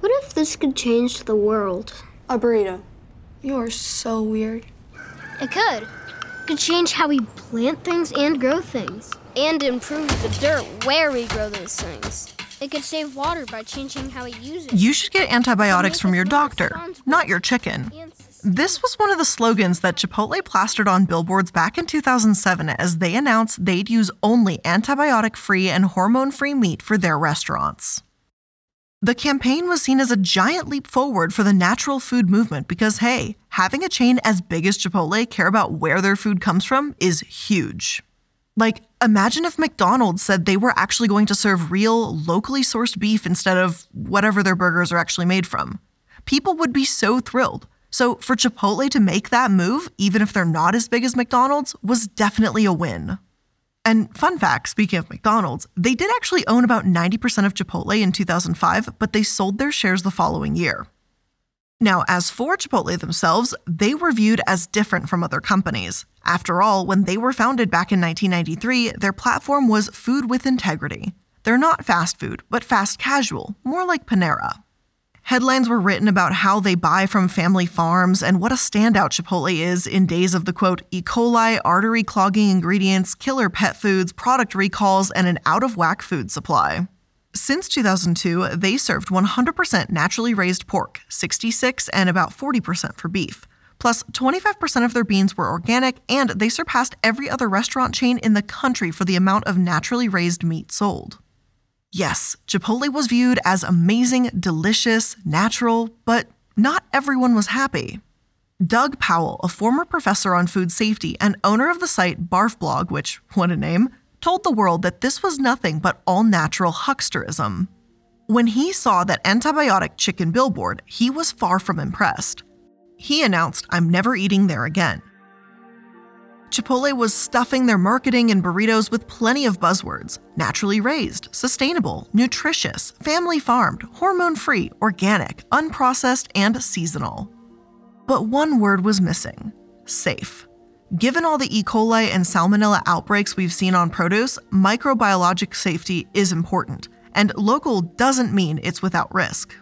What if this could change the world? A burrito. You are so weird. It could. It could change how we plant things and grow things. And improve the dirt where we grow those things. It could save water by changing how we use it. You should get antibiotics from your doctor, not your chicken. This was one of the slogans that Chipotle plastered on billboards back in 2007 as they announced they'd use only antibiotic-free and hormone-free meat for their restaurants. The campaign was seen as a giant leap forward for the natural food movement because, hey, having a chain as big as Chipotle care about where their food comes from is huge. Like, imagine if McDonald's said they were actually going to serve real, locally sourced beef instead of whatever their burgers are actually made from. People would be so thrilled. So for Chipotle to make that move, even if they're not as big as McDonald's, was definitely a win. And fun fact, speaking of McDonald's, they did actually own about 90% of Chipotle in 2005, but they sold their shares the following year. Now, as for Chipotle themselves, they were viewed as different from other companies. After all, when they were founded back in 1993, their platform was food with integrity. They're not fast food, but fast casual, more like Panera. Headlines were written about how they buy from family farms and what a standout Chipotle is in days of the, quote, E. coli, artery-clogging ingredients, killer pet foods, product recalls, and an out-of-whack food supply. Since 2002, they served 100% naturally raised pork, 66% and about 40% for beef. Plus, 25% of their beans were organic, and they surpassed every other restaurant chain in the country for the amount of naturally raised meat sold. Yes, Chipotle was viewed as amazing, delicious, natural, but not everyone was happy. Doug Powell, a former professor on food safety and owner of the site Barfblog, which, what a name, told the world that this was nothing but all-natural hucksterism. When he saw that antibiotic chicken billboard, he was far from impressed. He announced, "I'm never eating there again." Chipotle was stuffing their marketing and burritos with plenty of buzzwords. Naturally raised, sustainable, nutritious, family farmed, hormone-free, organic, unprocessed, and seasonal. But one word was missing: safe. Given all the E. coli and salmonella outbreaks we've seen on produce, microbiologic safety is important, and local doesn't mean it's without risk.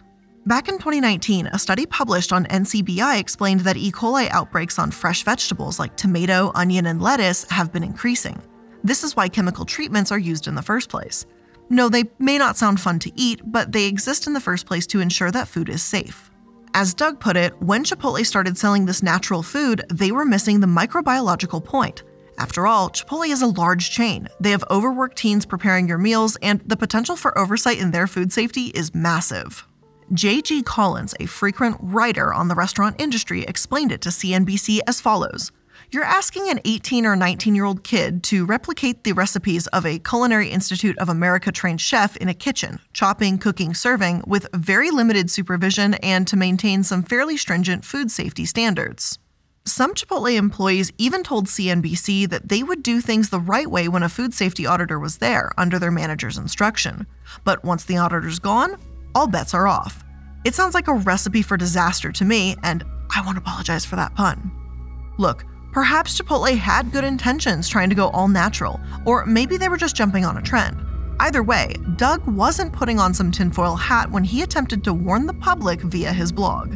Back in 2019, a study published on NCBI explained that E. coli outbreaks on fresh vegetables like tomato, onion, and lettuce have been increasing. This is why chemical treatments are used in the first place. No, they may not sound fun to eat, but they exist in the first place to ensure that food is safe. As Doug put it, when Chipotle started selling this natural food, they were missing the microbiological point. After all, Chipotle is a large chain. They have overworked teens preparing your meals, and the potential for oversight in their food safety is massive. J.G. Collins, a frequent writer on the restaurant industry, explained it to CNBC as follows. You're asking an 18 or 19-year-old kid to replicate the recipes of a Culinary Institute of America trained chef in a kitchen, chopping, cooking, serving, with very limited supervision and to maintain some fairly stringent food safety standards. Some Chipotle employees even told CNBC that they would do things the right way when a food safety auditor was there, under their manager's instruction. But once the auditor's gone, all bets are off. It sounds like a recipe for disaster to me, and I won't apologize for that pun. Look, perhaps Chipotle had good intentions trying to go all natural, or maybe they were just jumping on a trend. Either way, Doug wasn't putting on some tinfoil hat when he attempted to warn the public via his blog.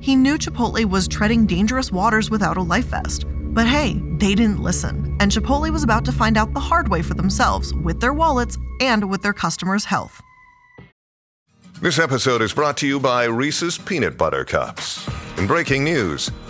He knew Chipotle was treading dangerous waters without a life vest, but hey, they didn't listen, and Chipotle was about to find out the hard way for themselves, with their wallets, and with their customers' health. This episode is brought to you by Reese's Peanut Butter Cups. In breaking news,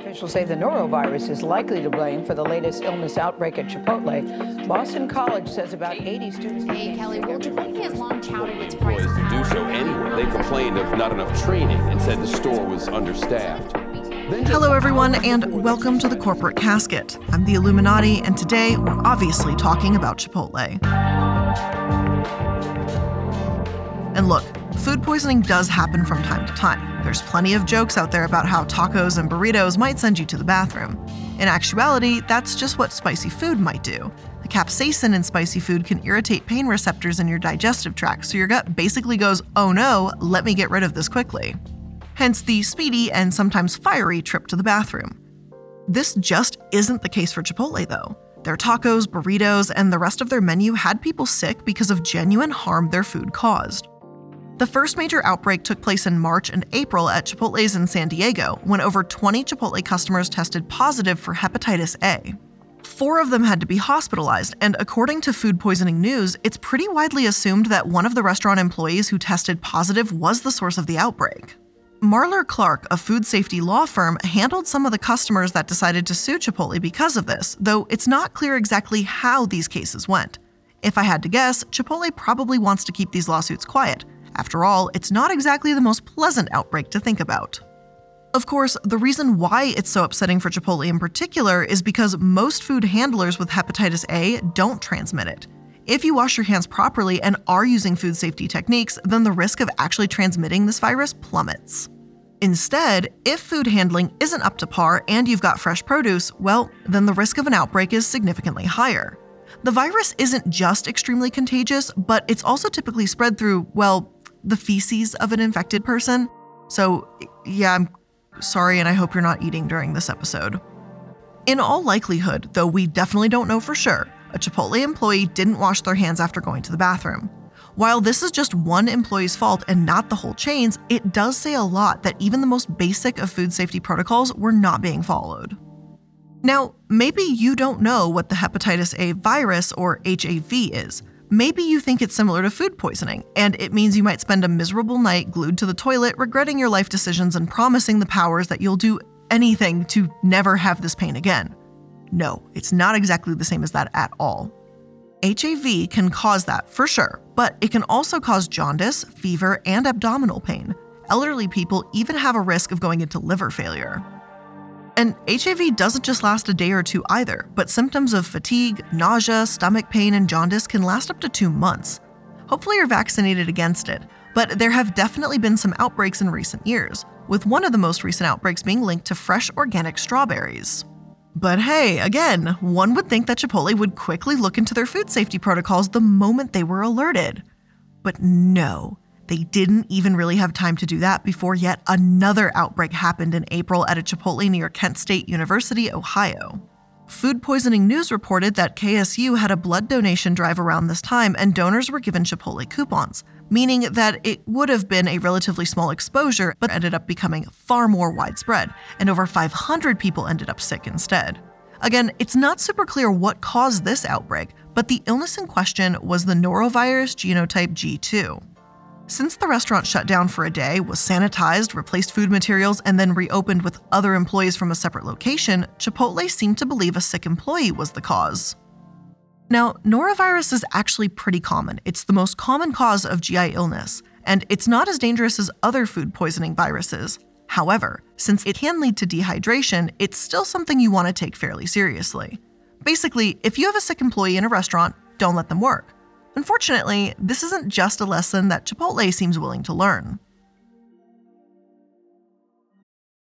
Officials say the norovirus is likely to blame for the latest illness outbreak at Chipotle. Boston College says about 80 students... Hey, Kelly, well, Chipotle has long touted its price ...to do so anyway. They complained of not enough training and said the store was understaffed. Hello, everyone, and welcome to the Corporate Casket. I'm the Illuminaughtii, and today we're obviously talking about Chipotle. And look, food poisoning does happen from time to time. There's plenty of jokes out there about how tacos and burritos might send you to the bathroom. In actuality, that's just what spicy food might do. The capsaicin in spicy food can irritate pain receptors in your digestive tract, so your gut basically goes, oh no, let me get rid of this quickly. Hence the speedy and sometimes fiery trip to the bathroom. This just isn't the case for Chipotle, though. Their tacos, burritos, and the rest of their menu had people sick because of genuine harm their food caused. The first major outbreak took place in March and April at Chipotle's in San Diego, when over 20 Chipotle customers tested positive for hepatitis A. 4 of them had to be hospitalized, and according to Food Poisoning News, it's pretty widely assumed that one of the restaurant employees who tested positive was the source of the outbreak. Marler Clark, a food safety law firm, handled some of the customers that decided to sue Chipotle because of this, though it's not clear exactly how these cases went. If I had to guess, Chipotle probably wants to keep these lawsuits quiet. After all, it's not exactly the most pleasant outbreak to think about. Of course, the reason why it's so upsetting for Chipotle in particular is because most food handlers with hepatitis A don't transmit it. If you wash your hands properly and are using food safety techniques, then the risk of actually transmitting this virus plummets. Instead, if food handling isn't up to par and you've got fresh produce, well, then the risk of an outbreak is significantly higher. The virus isn't just extremely contagious, but it's also typically spread through, well, the feces of an infected person. So yeah, I'm sorry, and I hope you're not eating during this episode. In all likelihood, though we definitely don't know for sure, a Chipotle employee didn't wash their hands after going to the bathroom. While this is just one employee's fault and not the whole chain's, it does say a lot that even the most basic of food safety protocols were not being followed. Now, maybe you don't know what the hepatitis A virus, or HAV, is. Maybe you think it's similar to food poisoning, and it means you might spend a miserable night glued to the toilet, regretting your life decisions and promising the powers that you'll do anything to never have this pain again. No, it's not exactly the same as that at all. HAV can cause that, for sure, but it can also cause jaundice, fever, and abdominal pain. Elderly people even have a risk of going into liver failure. And HAV doesn't just last a day or two either, but symptoms of fatigue, nausea, stomach pain, and jaundice can last up to 2 months. Hopefully you're vaccinated against it, but there have definitely been some outbreaks in recent years, with one of the most recent outbreaks being linked to fresh organic strawberries. But hey, again, one would think that Chipotle would quickly look into their food safety protocols the moment they were alerted. But no. They didn't even really have time to do that before yet another outbreak happened in April at a Chipotle near Kent State University, Ohio. Food Poisoning News reported that KSU had a blood donation drive around this time, and donors were given Chipotle coupons, meaning that it would have been a relatively small exposure, but ended up becoming far more widespread, and over 500 people ended up sick instead. Again, it's not super clear what caused this outbreak, but the illness in question was the norovirus genotype G2. Since the restaurant shut down for a day, was sanitized, replaced food materials, and then reopened with other employees from a separate location, Chipotle seemed to believe a sick employee was the cause. Now, norovirus is actually pretty common. It's the most common cause of GI illness, and it's not as dangerous as other food poisoning viruses. However, since it can lead to dehydration, it's still something you want to take fairly seriously. Basically, if you have a sick employee in a restaurant, don't let them work. Unfortunately, this isn't just a lesson that Chipotle seems willing to learn.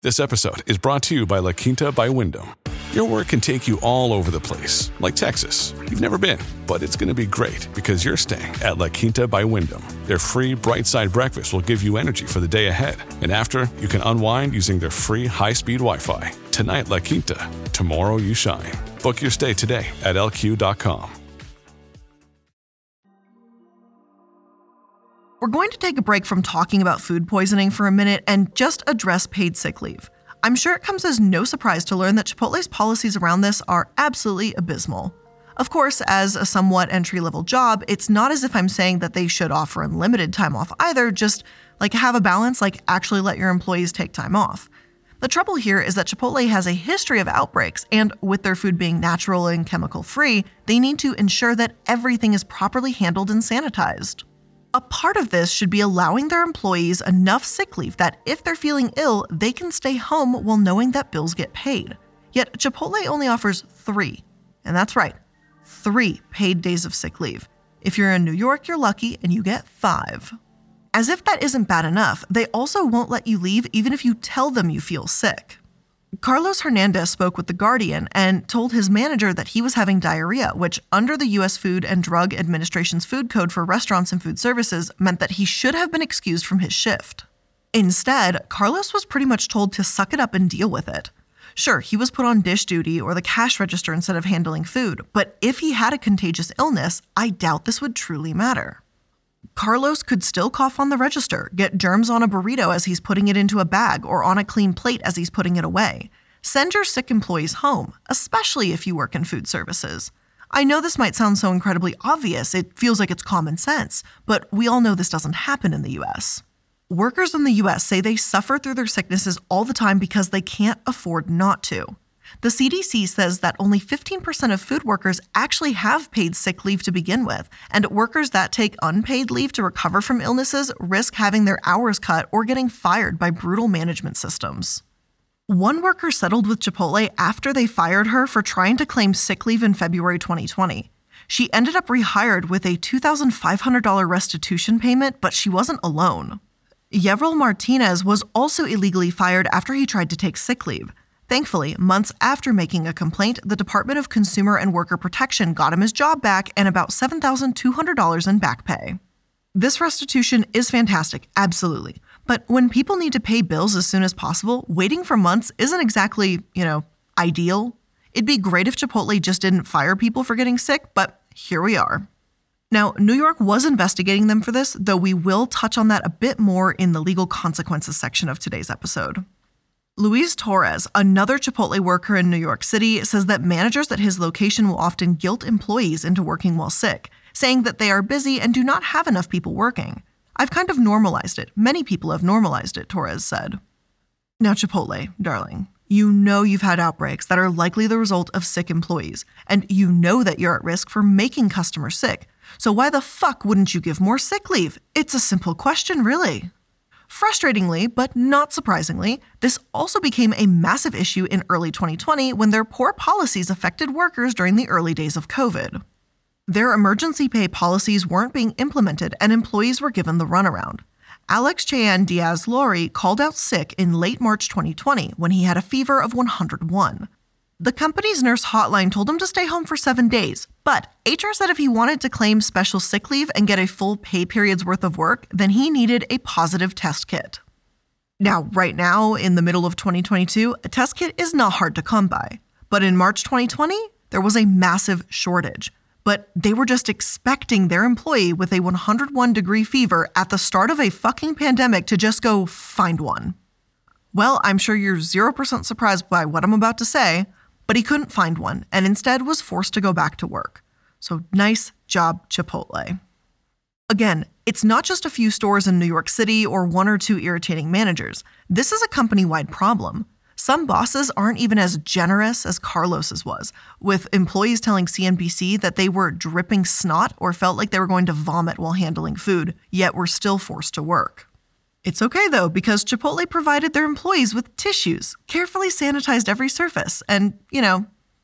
This episode is brought to you by La Quinta by Wyndham. Your work can take you all over the place, like Texas. You've never been, but it's going to be great because you're staying at La Quinta by Wyndham. Their free Bright Side breakfast will give you energy for the day ahead. And after, you can unwind using their free high-speed Wi-Fi. Tonight, La Quinta. Tomorrow, you shine. Book your stay today at LQ.com. We're going to take a break from talking about food poisoning for a minute and just address paid sick leave. I'm sure it comes as no surprise to learn that Chipotle's policies around this are absolutely abysmal. Of course, as a somewhat entry-level job, it's not as if I'm saying that they should offer unlimited time off either, just like have a balance, like actually let your employees take time off. The trouble here is that Chipotle has a history of outbreaks, and with their food being natural and chemical-free, they need to ensure that everything is properly handled and sanitized. A part of this should be allowing their employees enough sick leave that if they're feeling ill, they can stay home while knowing that bills get paid. Yet Chipotle only offers 3, and that's right, 3 paid days of sick leave. If you're in New York, you're lucky and you get 5. As if that isn't bad enough, they also won't let you leave even if you tell them you feel sick. Carlos Hernandez spoke with The Guardian and told his manager that he was having diarrhea, which under the U.S. Food and Drug Administration's food code for restaurants and food services meant that he should have been excused from his shift. Instead, Carlos was pretty much told to suck it up and deal with it. Sure, he was put on dish duty or the cash register instead of handling food, but if he had a contagious illness, I doubt this would truly matter. Carlos could still cough on the register, get germs on a burrito as he's putting it into a bag, or on a clean plate as he's putting it away. Send your sick employees home, especially if you work in food services. I know this might sound so incredibly obvious, it feels like it's common sense, but we all know this doesn't happen in the U.S. Workers in the U.S. say they suffer through their sicknesses all the time because they can't afford not to. The CDC says that only 15% of food workers actually have paid sick leave to begin with, and workers that take unpaid leave to recover from illnesses risk having their hours cut or getting fired by brutal management systems. One worker settled with Chipotle after they fired her for trying to claim sick leave in February 2020. She ended up rehired with a $2,500 restitution payment, but she wasn't alone. Yevril Martinez was also illegally fired after he tried to take sick leave. Thankfully, months after making a complaint, the Department of Consumer and Worker Protection got him his job back and about $7,200 in back pay. This restitution is fantastic, absolutely. But when people need to pay bills as soon as possible, waiting for months isn't exactly, ideal. It'd be great if Chipotle just didn't fire people for getting sick, but here we are. Now, New York was investigating them for this, though we will touch on that a bit more in the legal consequences section of today's episode. Luis Torres, another Chipotle worker in New York City, says that managers at his location will often guilt employees into working while sick, saying that they are busy and do not have enough people working. I've kind of normalized it. Many people have normalized it, Torres said. Now, Chipotle, darling, you know you've had outbreaks that are likely the result of sick employees, and you know that you're at risk for making customers sick. So why the fuck wouldn't you give more sick leave? It's a simple question, really. Frustratingly, but not surprisingly, this also became a massive issue in early 2020 when their poor policies affected workers during the early days of COVID. Their emergency pay policies weren't being implemented and employees were given the runaround. Alex Cheyenne Diaz-Lori called out sick in late March 2020 when he had a fever of 101. The company's nurse hotline told him to stay home for 7 days, but HR said if he wanted to claim special sick leave and get a full pay period's worth of work, then he needed a positive test kit. Now, right now, in the middle of 2022, a test kit is not hard to come by. But in March 2020, there was a massive shortage. But they were just expecting their employee with a 101-degree fever at the start of a fucking pandemic to just go find one. Well, I'm sure you're 0% surprised by what I'm about to say, but he couldn't find one and instead was forced to go back to work. So nice job, Chipotle. Again, it's not just a few stores in New York City or one or two irritating managers. This is a company-wide problem. Some bosses aren't even as generous as Carlos's was, with employees telling CNBC that they were dripping snot or felt like they were going to vomit while handling food, yet were still forced to work. It's okay, though, because Chipotle provided their employees with tissues, carefully sanitized every surface, and,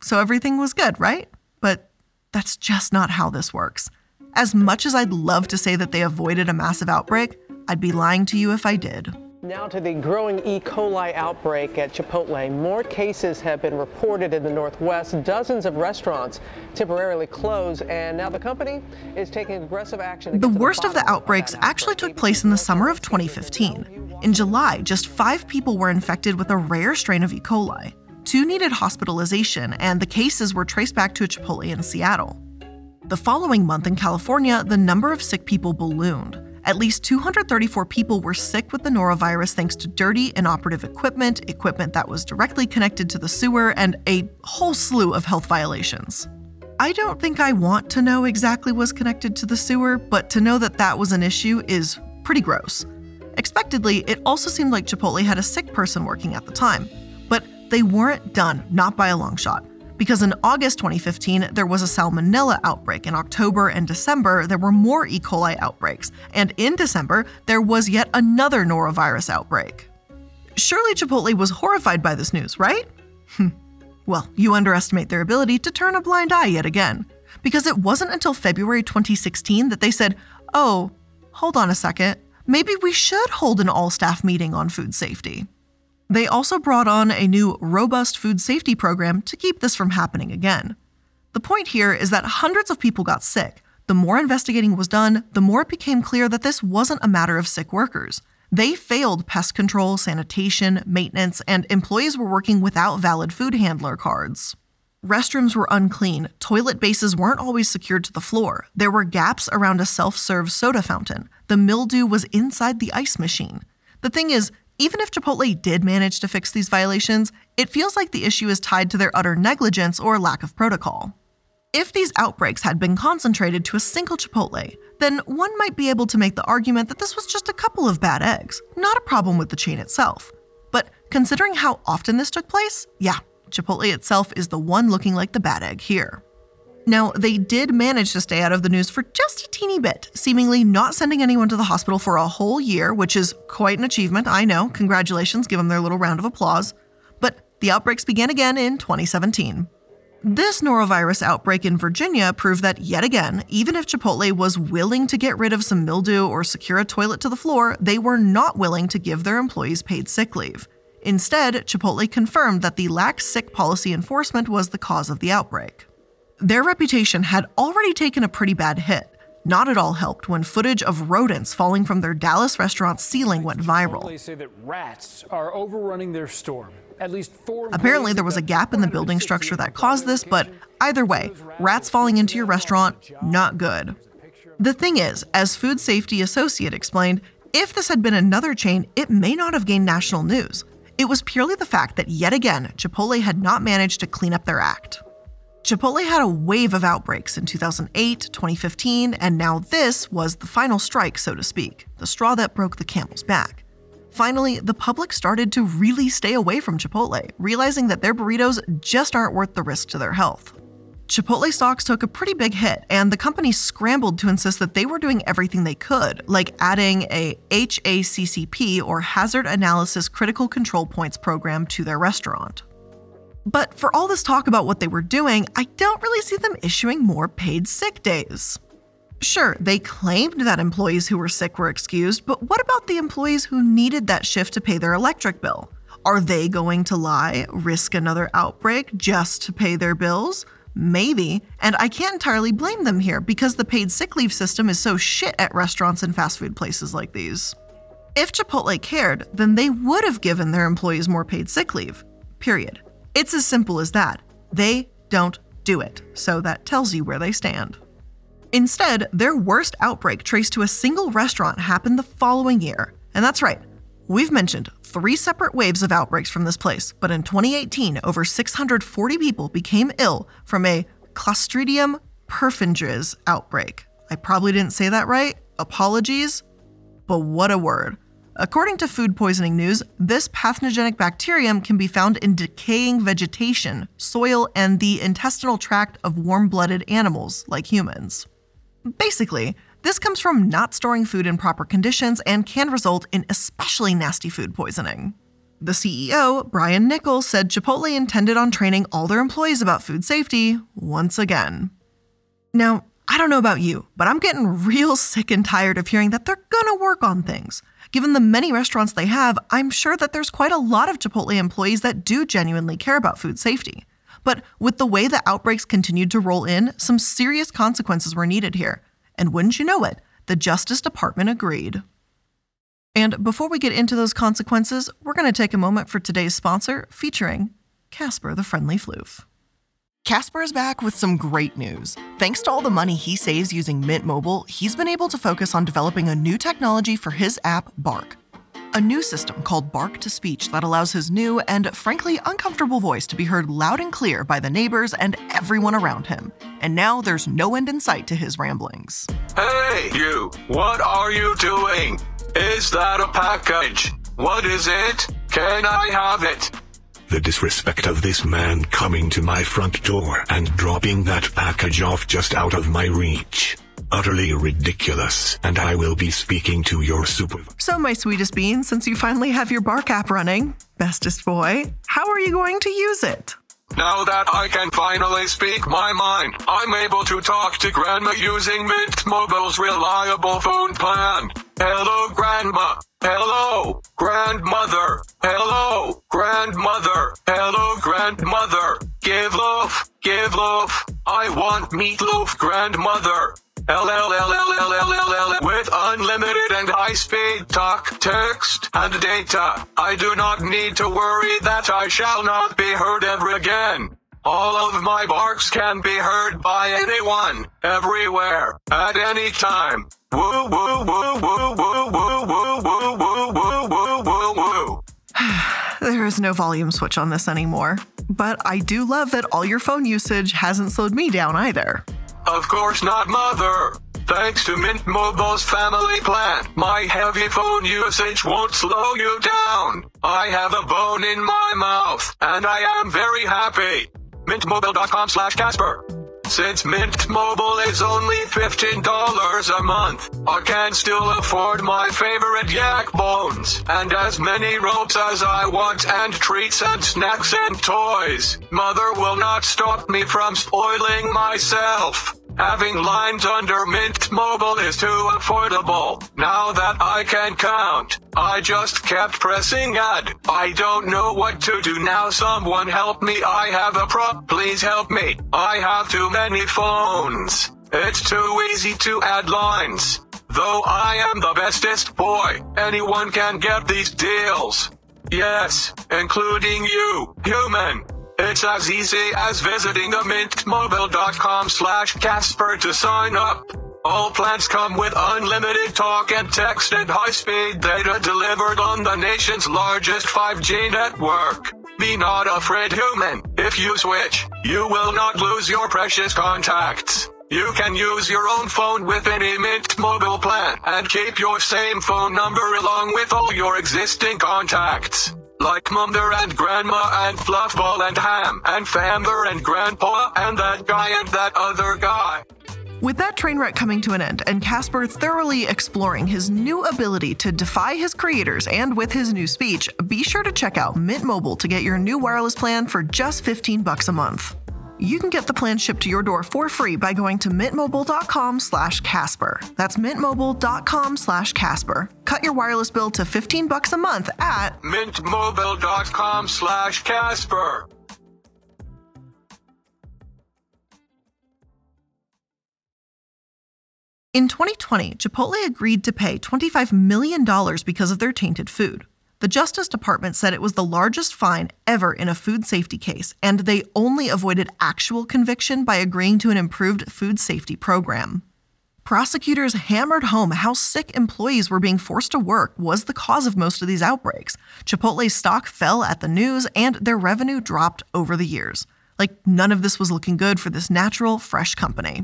so everything was good, right? But that's just not how this works. As much as I'd love to say that they avoided a massive outbreak, I'd be lying to you if I did. Now to the growing E. coli outbreak at Chipotle. More cases have been reported in the Northwest. Dozens of restaurants temporarily closed, and now the company is taking aggressive action. The worst of the outbreaks actually took place in the summer of 2015. In July, just 5 people were infected with a rare strain of E. coli. 2 needed hospitalization, and the cases were traced back to a Chipotle in Seattle. The following month in California, the number of sick people ballooned. At least 234 people were sick with the norovirus thanks to dirty, inoperative equipment that was directly connected to the sewer, and a whole slew of health violations. I don't think I want to know exactly what's connected to the sewer, but to know that that was an issue is pretty gross. Expectedly, it also seemed like Chipotle had a sick person working at the time, but they weren't done, not by a long shot. Because in August 2015, there was a salmonella outbreak. In October and December, there were more E. coli outbreaks. And in December, there was yet another norovirus outbreak. Surely Chipotle was horrified by this news, right? Well, you underestimate their ability to turn a blind eye yet again. Because it wasn't until February 2016 that they said, oh, hold on a second, maybe we should hold an all-staff meeting on food safety. They also brought on a new robust food safety program to keep this from happening again. The point here is that hundreds of people got sick. The more investigating was done, the more it became clear that this wasn't a matter of sick workers. They failed pest control, sanitation, maintenance, and employees were working without valid food handler cards. Restrooms were unclean, toilet bases weren't always secured to the floor, there were gaps around a self-serve soda fountain, the mildew was inside the ice machine. The thing is, even if Chipotle did manage to fix these violations, it feels like the issue is tied to their utter negligence or lack of protocol. If these outbreaks had been concentrated to a single Chipotle, then one might be able to make the argument that this was just a couple of bad eggs, not a problem with the chain itself. But considering how often this took place, yeah, Chipotle itself is the one looking like the bad egg here. Now, they did manage to stay out of the news for just a teeny bit, seemingly not sending anyone to the hospital for a whole year, which is quite an achievement, I know. Congratulations, give them their little round of applause. But the outbreaks began again in 2017. This norovirus outbreak in Virginia proved that yet again, even if Chipotle was willing to get rid of some mildew or secure a toilet to the floor, they were not willing to give their employees paid sick leave. Instead, Chipotle confirmed that the lax sick policy enforcement was the cause of the outbreak. Their reputation had already taken a pretty bad hit. Not at all helped when footage of rodents falling from their Dallas restaurant ceiling went viral. They say that rats are overrunning their store. At least apparently there was a gap in the building structure that caused this, but either way, rats falling into your restaurant, not good. The thing is, as food safety associate explained, if this had been another chain, it may not have gained national news. It was purely the fact that yet again, Chipotle had not managed to clean up their act. Chipotle had a wave of outbreaks in 2008, 2015, and now this was the final strike, so to speak, the straw that broke the camel's back. Finally, the public started to really stay away from Chipotle, realizing that their burritos just aren't worth the risk to their health. Chipotle stocks took a pretty big hit, and the company scrambled to insist that they were doing everything they could, like adding a HACCP, or Hazard Analysis Critical Control Points program to their restaurant. But for all this talk about what they were doing, I don't really see them issuing more paid sick days. Sure, they claimed that employees who were sick were excused, but what about the employees who needed that shift to pay their electric bill? Are they going to lie, risk another outbreak just to pay their bills? Maybe, and I can't entirely blame them here because the paid sick leave system is so shit at restaurants and fast food places like these. If Chipotle cared, then they would have given their employees more paid sick leave, period. It's as simple as that. They don't do it, so that tells you where they stand. Instead, their worst outbreak traced to a single restaurant happened the following year. And that's right, we've mentioned 3 separate waves of outbreaks from this place, but in 2018, over 640 people became ill from a Clostridium perfringens outbreak. I probably didn't say that right, apologies, but what a word. According to Food Poisoning News, this pathogenic bacterium can be found in decaying vegetation, soil, and the intestinal tract of warm-blooded animals like humans. Basically, this comes from not storing food in proper conditions and can result in especially nasty food poisoning. The CEO, Brian Nichols, said Chipotle intended on training all their employees about food safety once again. Now, I don't know about you, but I'm getting real sick and tired of hearing that they're gonna work on things. Given the many restaurants they have, I'm sure that there's quite a lot of Chipotle employees that do genuinely care about food safety. But with the way the outbreaks continued to roll in, some serious consequences were needed here. And wouldn't you know it, the Justice Department agreed. And before we get into those consequences, we're going to take a moment for today's sponsor, featuring Casper the Friendly Floof. Casper is back with some great news. Thanks to all the money he saves using Mint Mobile, he's been able to focus on developing a new technology for his app, Bark. a new system called Bark to Speech that allows his new and frankly uncomfortable voice to be heard loud and clear by the neighbors and everyone around him. And now there's no end in sight to his ramblings. Hey, you! What are you doing? Is that a package? What is it? Can I have it? The disrespect of this man coming to my front door and dropping that package off just out of my reach. Utterly ridiculous, and I will be speaking to your supervisor. So, my sweetest bean, since you finally have your Bark app running, bestest boy, how are you going to use it? Now that I can finally speak my mind, I'm able to talk to Grandma using Mint Mobile's reliable phone plan. Hello, Grandma. Hello, Grandmother. Hello, Grandmother. Hello, Grandmother. Give loaf. Give loaf. I want meatloaf, Grandmother. LLLLLLLL with unlimited and high-speed talk, text, and data. I do not need to worry that I shall not be heard ever again. All of my barks can be heard by anyone, everywhere, at any time. Woo woo woo woo woo woo woo woo woo woo woo woo woo. There is no volume switch on this anymore. But I do love that all your phone usage hasn't slowed me down either. Of course not, Mother. Thanks to Mint Mobile's family plan, my heavy phone usage won't slow you down. I have a bone in my mouth, and I am very happy. MintMobile.com/Casper. Since Mint Mobile is only $15 a month, I can still afford my favorite yak bones, and as many ropes as I want, and treats and snacks and toys. Mother will not stop me from spoiling myself. Having lines under Mint Mobile is too affordable. Now that I can count, I just kept pressing add. I don't know what to do now. Someone help me. I have a problem. Please help me. I have too many phones. It's too easy to add lines. Though I am the bestest boy, anyone can get these deals. Yes, including you, human. It's as easy as visiting the mintmobile.com/Casper to sign up. All plans come with unlimited talk and text and high-speed data delivered on the nation's largest 5G network. Be not afraid, human. If you switch, you will not lose your precious contacts. You can use your own phone with any Mint Mobile plan and keep your same phone number along with all your existing contacts. Like Mother and Grandma and Fluffball and Ham and Famber and Grandpa and that guy and that other guy. With that train wreck coming to an end and Casper thoroughly exploring his new ability to defy his creators and with his new speech, be sure to check out Mint Mobile to get your new wireless plan for just $15 a month. You can get the plan shipped to your door for free by going to mintmobile.com/Casper. That's mintmobile.com/Casper. Cut your wireless bill to $15 a month at mintmobile.com/Casper. In 2020, Chipotle agreed to pay $25 million because of their tainted food. The Justice Department said it was the largest fine ever in a food safety case, and they only avoided actual conviction by agreeing to an improved food safety program. Prosecutors hammered home how sick employees were being forced to work was the cause of most of these outbreaks. Chipotle's stock fell at the news, and their revenue dropped over the years. Like, none of this was looking good for this natural, fresh company.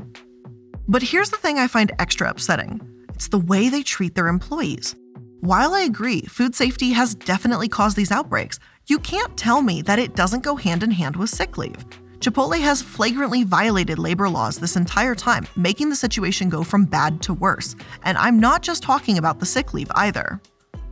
But here's the thing I find extra upsetting. It's the way they treat their employees. While I agree, food safety has definitely caused these outbreaks, you can't tell me that it doesn't go hand in hand with sick leave. Chipotle has flagrantly violated labor laws this entire time, making the situation go from bad to worse. And I'm not just talking about the sick leave either.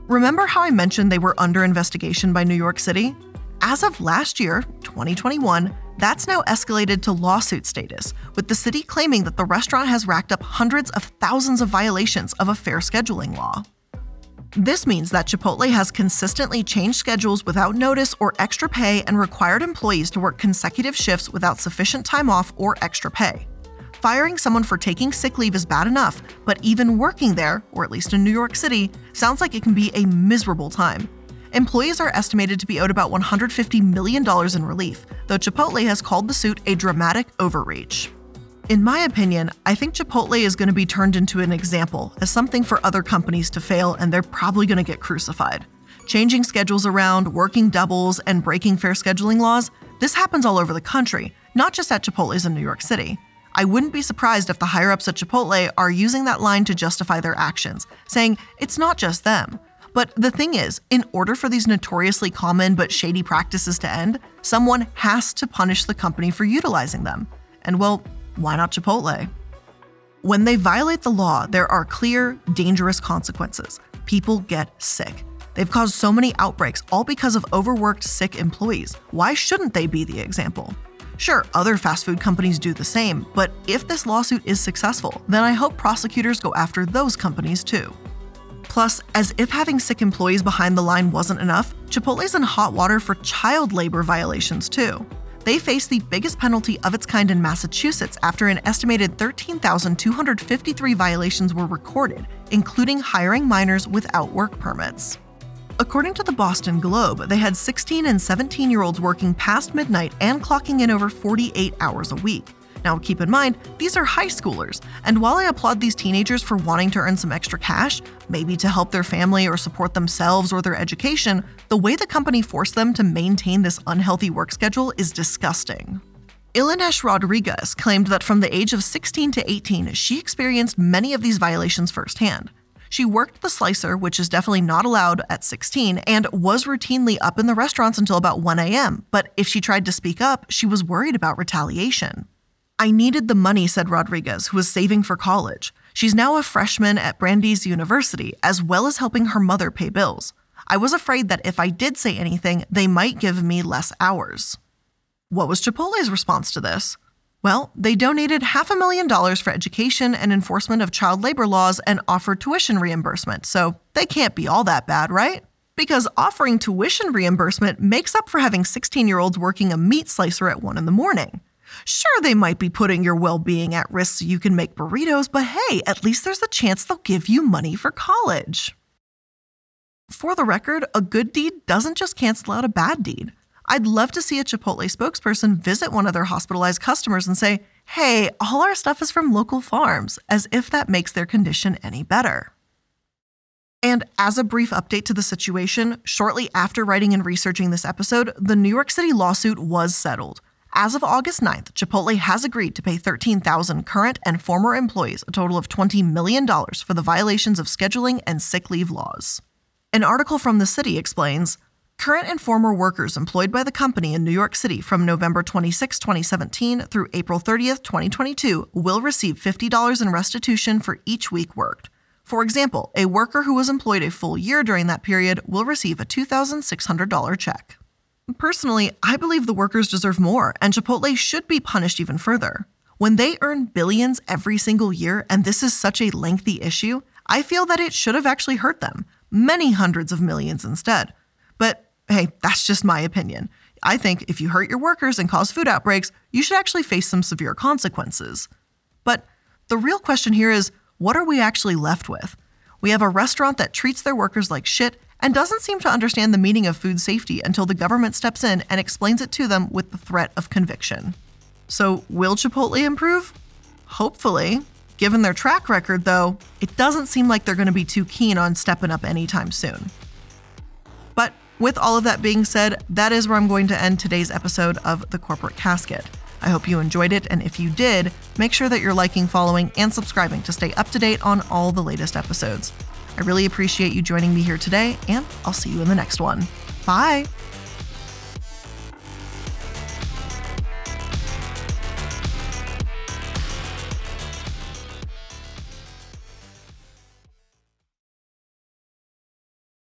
Remember how I mentioned they were under investigation by New York City? As of last year, 2021, that's now escalated to lawsuit status, with the city claiming that the restaurant has racked up hundreds of thousands of violations of a fair scheduling law. This means that Chipotle has consistently changed schedules without notice or extra pay and required employees to work consecutive shifts without sufficient time off or extra pay. Firing someone for taking sick leave is bad enough, but even working there, or at least in New York City, sounds like it can be a miserable time. Employees are estimated to be owed about $150 million in relief, though Chipotle has called the suit a dramatic overreach. In my opinion, I think Chipotle is going to be turned into an example as something for other companies to fail, and they're probably going to get crucified. Changing schedules around, working doubles, and breaking fair scheduling laws, this happens all over the country, not just at Chipotle's in New York City. I wouldn't be surprised if the higher-ups at Chipotle are using that line to justify their actions, saying it's not just them. But the thing is, in order for these notoriously common but shady practices to end, someone has to punish the company for utilizing them. And well, why not Chipotle? When they violate the law, there are clear, dangerous consequences. People get sick. They've caused so many outbreaks, all because of overworked, sick employees. Why shouldn't they be the example? Sure, other fast food companies do the same, but if this lawsuit is successful, then I hope prosecutors go after those companies too. Plus, as if having sick employees behind the line wasn't enough, Chipotle's in hot water for child labor violations too. They face the biggest penalty of its kind in Massachusetts after an estimated 13,253 violations were recorded, including hiring minors without work permits. According to the Boston Globe, they had 16 and 17-year-olds working past midnight and clocking in over 48 hours a week. Now, keep in mind, these are high schoolers, and while I applaud these teenagers for wanting to earn some extra cash, maybe to help their family or support themselves or their education, the way the company forced them to maintain this unhealthy work schedule is disgusting. Ilanesh Rodriguez claimed that from the age of 16 to 18, she experienced many of these violations firsthand. She worked the slicer, which is definitely not allowed at 16, and was routinely up in the restaurants until about 1 a.m., but if she tried to speak up, she was worried about retaliation. "I needed the money," said Rodriguez, who was saving for college. She's now a freshman at Brandeis University, as well as helping her mother pay bills. "I was afraid that if I did say anything, they might give me less hours." What was Chipotle's response to this? Well, they donated $500,000 for education and enforcement of child labor laws and offered tuition reimbursement, so they can't be all that bad, right? Because offering tuition reimbursement makes up for having 16-year-olds working a meat slicer at 1 in the morning. Sure, they might be putting your well-being at risk so you can make burritos, but hey, at least there's a chance they'll give you money for college. For the record, a good deed doesn't just cancel out a bad deed. I'd love to see a Chipotle spokesperson visit one of their hospitalized customers and say, "Hey, all our stuff is from local farms," as if that makes their condition any better. And as a brief update to the situation, shortly after writing and researching this episode, the New York City lawsuit was settled. As of August 9th, Chipotle has agreed to pay 13,000 current and former employees a total of $20 million for the violations of scheduling and sick leave laws. An article from The City explains, "Current and former workers employed by the company in New York City from November 26, 2017 through April 30, 2022 will receive $50 in restitution for each week worked. For example, a worker who was employed a full year during that period will receive a $2,600 check." Personally, I believe the workers deserve more, and Chipotle should be punished even further. When they earn billions every single year, and this is such a lengthy issue, I feel that it should have actually hurt them, many hundreds of millions instead. But hey, that's just my opinion. I think if you hurt your workers and cause food outbreaks, you should actually face some severe consequences. But the real question here is, what are we actually left with? We have a restaurant that treats their workers like shit and doesn't seem to understand the meaning of food safety until the government steps in and explains it to them with the threat of conviction. So will Chipotle improve? Hopefully. Given their track record, though, it doesn't seem like they're going to be too keen on stepping up anytime soon. But with all of that being said, that is where I'm going to end today's episode of The Corporate Casket. I hope you enjoyed it, and if you did, make sure that you're liking, following, and subscribing to stay up to date on all the latest episodes. I really appreciate you joining me here today, and I'll see you in the next one. Bye!